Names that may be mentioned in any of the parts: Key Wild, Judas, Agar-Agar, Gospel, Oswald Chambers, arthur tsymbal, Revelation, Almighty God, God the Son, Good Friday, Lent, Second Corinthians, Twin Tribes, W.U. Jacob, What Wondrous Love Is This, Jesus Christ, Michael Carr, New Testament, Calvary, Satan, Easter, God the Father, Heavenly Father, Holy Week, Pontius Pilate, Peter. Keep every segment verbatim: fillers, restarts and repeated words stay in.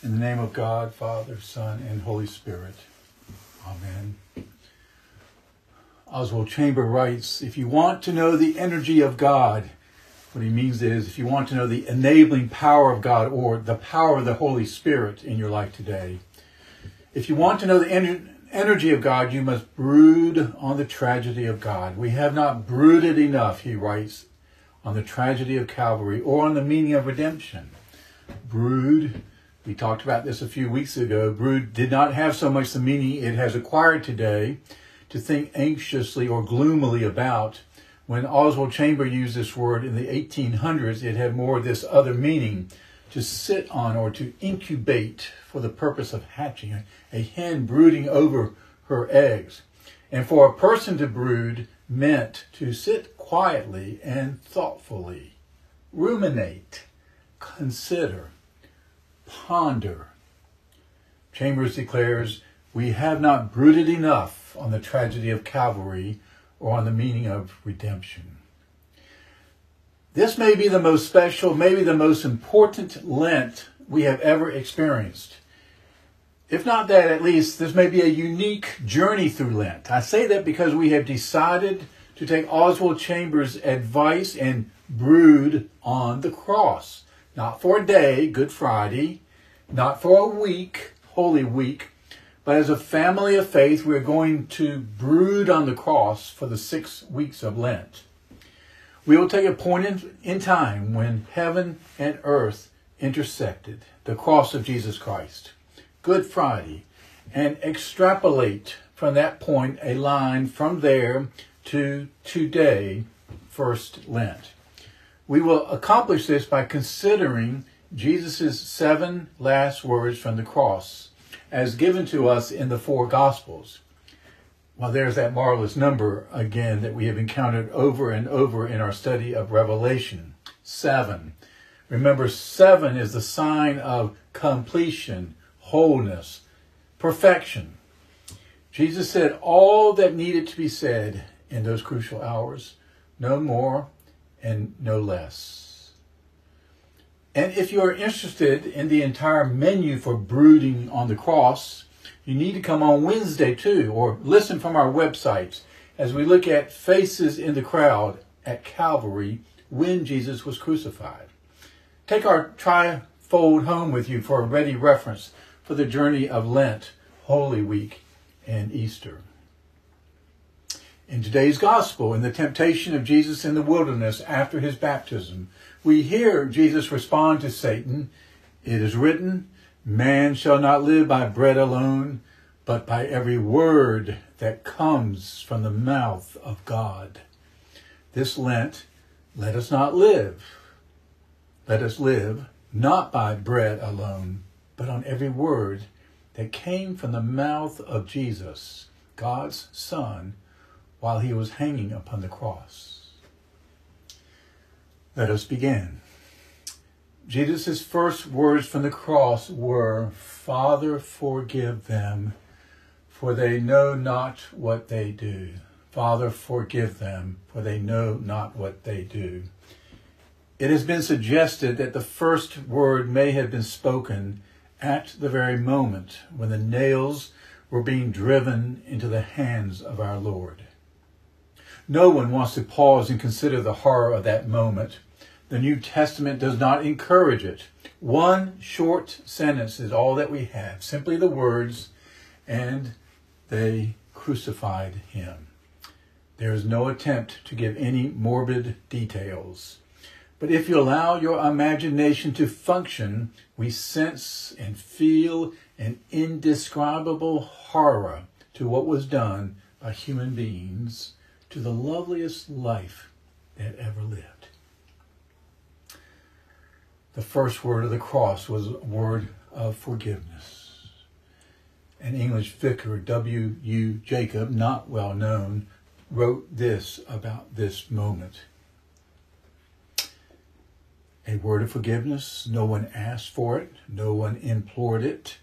In the name of God, Father, Son, and Holy Spirit. Amen. Oswald Chambers writes, if you want to know the energy of God, what he means is if you want to know the enabling power of God or the power of the Holy Spirit in your life today, if you want to know the en- energy of God, you must brood on the tragedy of God. We have not brooded enough, he writes, on the tragedy of Calvary or on the meaning of redemption. Brood, we talked about this a few weeks ago, brood did not have so much the meaning it has acquired today, to think anxiously or gloomily about. When Oswald Chambers used this word in the eighteen hundreds, it had more of this other meaning, to sit on or to incubate for the purpose of hatching, a hen brooding over her eggs. And for a person to brood meant to sit quietly and thoughtfully, ruminate, consider, ponder. Chambers declares, we have not brooded enough on the tragedy of Calvary, or on the meaning of redemption. This may be the most special, maybe the most important Lent we have ever experienced. If not that, at least, this may be a unique journey through Lent. I say that because we have decided to take Oswald Chambers' advice and brood on the cross. Not for a day, Good Friday, not for a week, Holy Week, but as a family of faith, we're going to brood on the cross for the six weeks of Lent. We will take a point in, in time when heaven and earth intersected, the cross of Jesus Christ, Good Friday, and extrapolate from that point a line from there to today, First Lent. We will accomplish this by considering Jesus' seven last words from the cross, as given to us in the four Gospels. Well, there's that marvelous number again that we have encountered over and over in our study of Revelation, seven. Remember, seven is the sign of completion, wholeness, perfection. Jesus said all that needed to be said in those crucial hours, no more and no less. And if you are interested in the entire menu for brooding on the cross, you need to come on Wednesday too, or listen from our websites as we look at faces in the crowd at Calvary when Jesus was crucified. Take our trifold home with you for a ready reference for the journey of Lent, Holy Week, and Easter. In today's gospel, in the temptation of Jesus in the wilderness after his baptism, we hear Jesus respond to Satan, it is written, man shall not live by bread alone, but by every word that comes from the mouth of God. This Lent, let us not live. Let us live not by bread alone, but on every word that came from the mouth of Jesus, God's Son, while he was hanging upon the cross. Let us begin. Jesus' first words from the cross were, Father, forgive them, for they know not what they do. Father, forgive them, for they know not what they do. It has been suggested that the first word may have been spoken at the very moment when the nails were being driven into the hands of our Lord. No one wants to pause and consider the horror of that moment. The New Testament does not encourage it. One short sentence is all that we have, simply the words, and they crucified him. There is no attempt to give any morbid details. But if you allow your imagination to function, we sense and feel an indescribable horror to what was done by human beings to the loveliest life that ever lived. The first word of the cross was a word of forgiveness. An English vicar, W U Jacob, not well known, wrote this about this moment. A word of forgiveness, no one asked for it, no one implored it.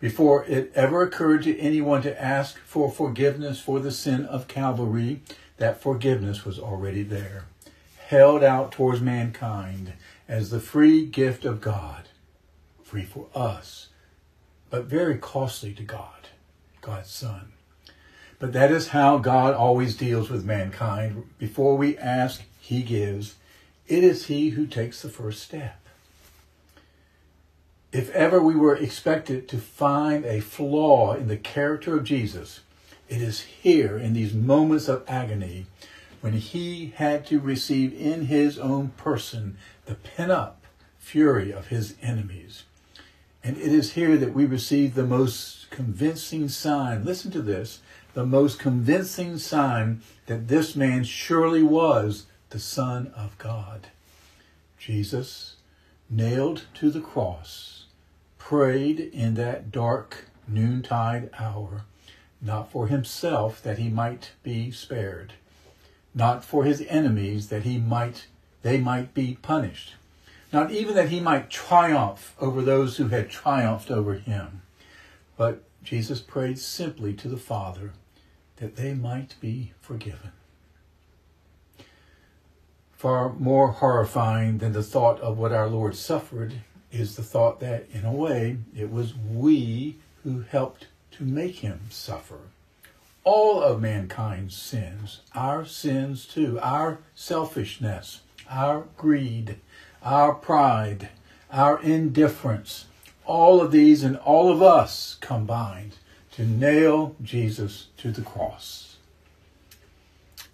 Before it ever occurred to anyone to ask for forgiveness for the sin of Calvary, that forgiveness was already there, held out towards mankind as the free gift of God, free for us, but very costly to God, God's Son. But that is how God always deals with mankind. Before we ask, he gives. It is he who takes the first step. If ever we were expected to find a flaw in the character of Jesus, it is here in these moments of agony when he had to receive in his own person the pent-up fury of his enemies. And it is here that we receive the most convincing sign. Listen to this. The most convincing sign that this man surely was the Son of God. Jesus, nailed to the cross, prayed in that dark noontide hour, not for himself that he might be spared, not for his enemies that he might they might be punished, not even that he might triumph over those who had triumphed over him, but Jesus prayed simply to the Father that they might be forgiven. Far more horrifying than the thought of what our Lord suffered is the thought that, in a way, it was we who helped to make him suffer. All of mankind's sins, our sins too, our selfishness, our greed, our pride, our indifference, all of these and all of us combined to nail Jesus to the cross.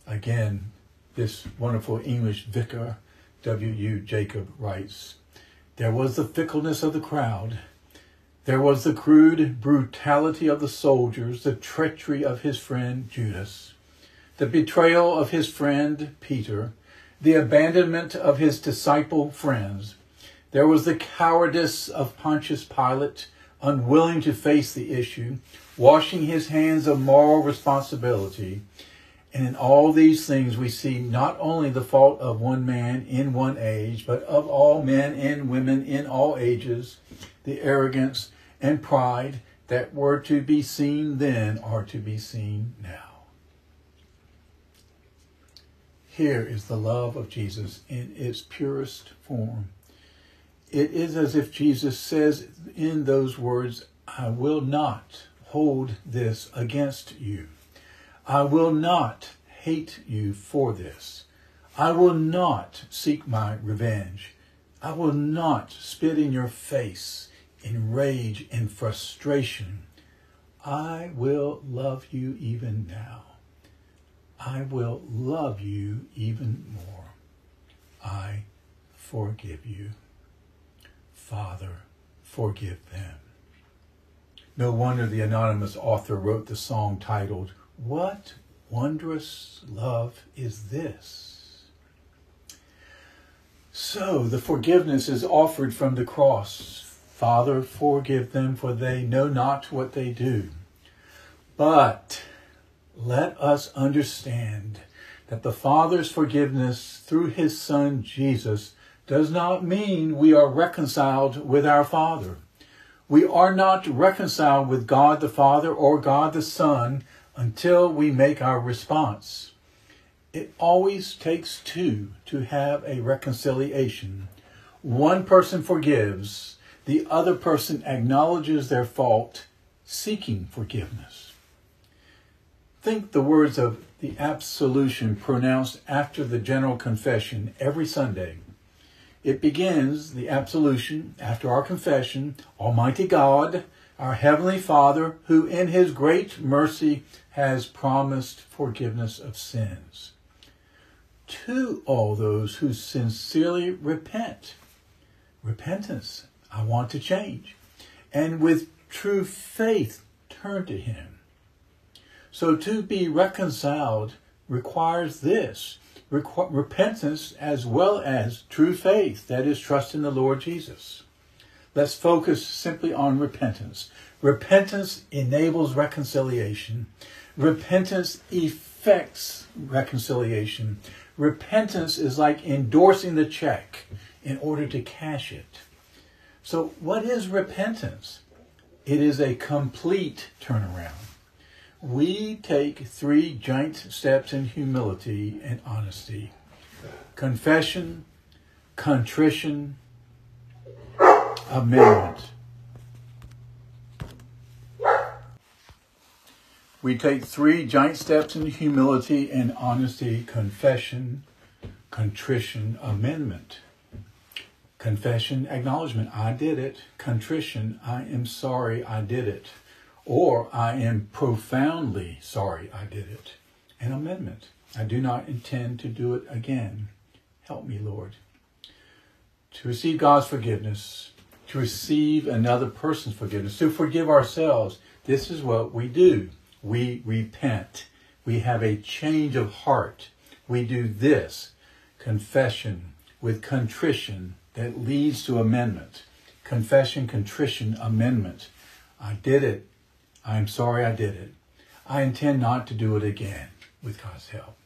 Again, this wonderful English vicar, W U Jacob, writes, "There was the fickleness of the crowd. There was the crude brutality of the soldiers, the treachery of his friend Judas, the betrayal of his friend Peter, the abandonment of his disciple friends. There was the cowardice of Pontius Pilate, unwilling to face the issue, washing his hands of moral responsibility. And in all these things we see not only the fault of one man in one age, but of all men and women in all ages, the arrogance and pride that were to be seen then are to be seen now." Here is the love of Jesus in its purest form. It is as if Jesus says in those words, "I will not hold this against you. I will not hate you for this. I will not seek my revenge. I will not spit in your face in rage and frustration. I will love you even now. I will love you even more. I forgive you. Father, forgive them." No wonder the anonymous author wrote the song titled, "What Wondrous Love Is This?" So the forgiveness is offered from the cross. "Father, forgive them, for they know not what they do." But let us understand that the Father's forgiveness through his Son Jesus does not mean we are reconciled with our Father. We are not reconciled with God the Father or God the Son until we make our response. It always takes two to have a reconciliation. One person forgives, the other person acknowledges their fault, seeking forgiveness. Think the words of the absolution pronounced after the general confession every Sunday. It begins, the absolution, after our confession, "Almighty God, our Heavenly Father, who in his great mercy has promised forgiveness of sins to all those who sincerely repent." Repentance, I want to change. "And with true faith turn to him." So to be reconciled requires this, requ- repentance as well as true faith, that is, trust in the Lord Jesus. Let's focus simply on repentance. Repentance enables reconciliation. Repentance effects reconciliation. Repentance is like endorsing the check in order to cash it. So what is repentance? It is a complete turnaround. We take three giant steps in humility and honesty: confession, contrition, amendment. We take three giant steps in humility and honesty: confession, contrition, amendment. Confession, acknowledgement, I did it. Contrition, I am sorry I did it. Or I am profoundly sorry I did it. An amendment, I do not intend to do it again. Help me, Lord. To receive God's forgiveness, to receive another person's forgiveness, to forgive ourselves, this is what we do. We repent. We have a change of heart. We do this, confession with contrition, that leads to amendment. Confession, contrition, amendment. I did it. I am sorry I did it. I intend not to do it again, with God's help.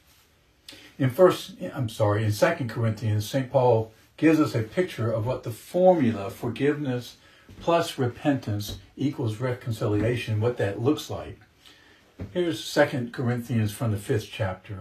In first, I'm sorry, in Second Corinthians, Saint Paul gives us a picture of what the formula forgiveness plus repentance equals reconciliation, what that looks like. Here's Second Corinthians from the fifth chapter.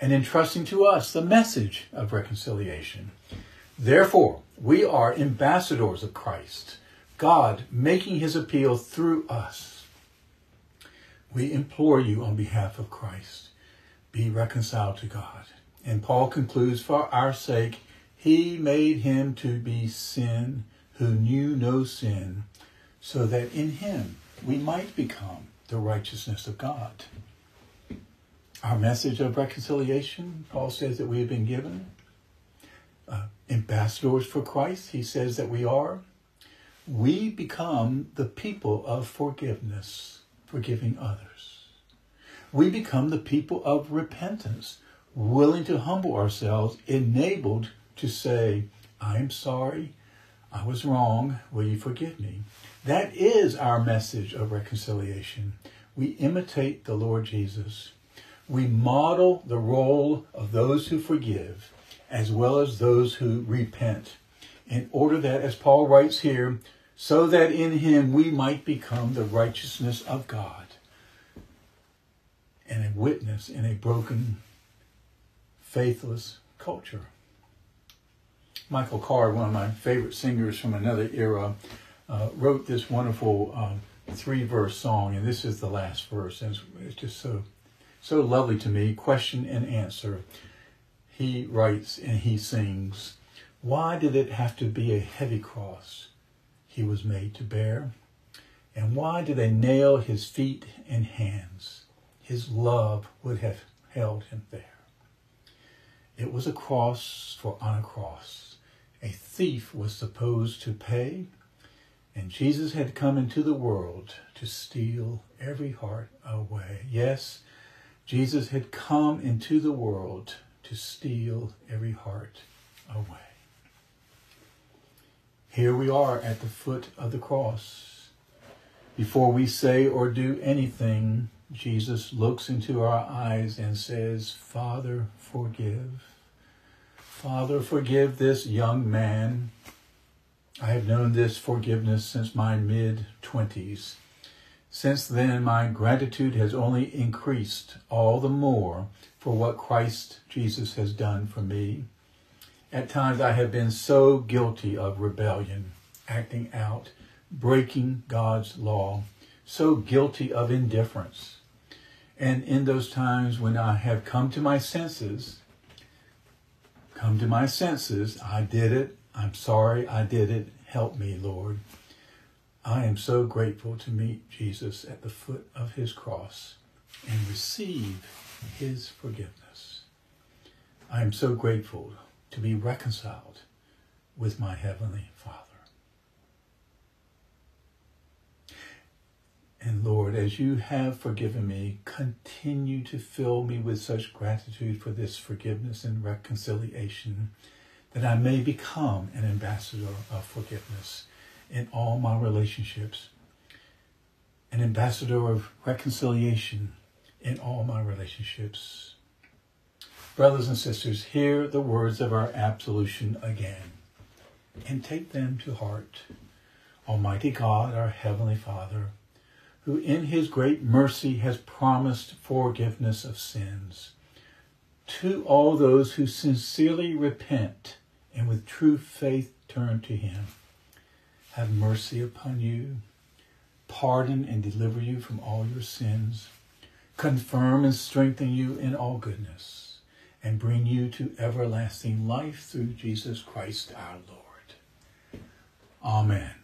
and entrusting to us the message of reconciliation. Therefore, we are ambassadors of Christ, God making his appeal through us. We implore you on behalf of Christ, be reconciled to God. And Paul concludes, for our sake, he made him to be sin who knew no sin, so that in him we might become the righteousness of God. Our message of reconciliation, Paul says that we have been given. Uh, ambassadors for Christ, he says that we are. We become the people of forgiveness, forgiving others. We become the people of repentance, willing to humble ourselves, enabled to say, I am sorry, I was wrong, will you forgive me? That is our message of reconciliation. We imitate the Lord Jesus. We model the role of those who forgive as well as those who repent, in order that, as Paul writes here, so that in him we might become the righteousness of God and a witness in a broken, faithless culture. Michael Carr, one of my favorite singers from another era, uh, wrote this wonderful um, three-verse song, and this is the last verse, and it's, it's just so So lovely to me, question and answer. He writes and he sings, why did it have to be a heavy cross he was made to bear? And why did they nail his feet and hands? His love would have held him there. It was a cross for on a cross. A thief was supposed to pay, and Jesus had come into the world to steal every heart away. Yes, Jesus had come into the world to steal every heart away. Here we are at the foot of the cross. Before we say or do anything, Jesus looks into our eyes and says, Father, forgive. Father, forgive this young man. I have known this forgiveness since my mid-twenties. Since then, my gratitude has only increased all the more for what Christ Jesus has done for me. At times, I have been so guilty of rebellion, acting out, breaking God's law, so guilty of indifference. And in those times when I have come to my senses, come to my senses, I did it, I'm sorry I did it, help me, Lord. I am so grateful to meet Jesus at the foot of his cross and receive his forgiveness. I am so grateful to be reconciled with my Heavenly Father. And Lord, as you have forgiven me, continue to fill me with such gratitude for this forgiveness and reconciliation, that I may become an ambassador of forgiveness in all my relationships. An ambassador of reconciliation in all my relationships. Brothers and sisters, hear the words of our absolution again and take them to heart. Almighty God, our Heavenly Father, who in his great mercy has promised forgiveness of sins to all those who sincerely repent and with true faith turn to him, have mercy upon you, pardon and deliver you from all your sins, confirm and strengthen you in all goodness, and bring you to everlasting life through Jesus Christ our Lord. Amen.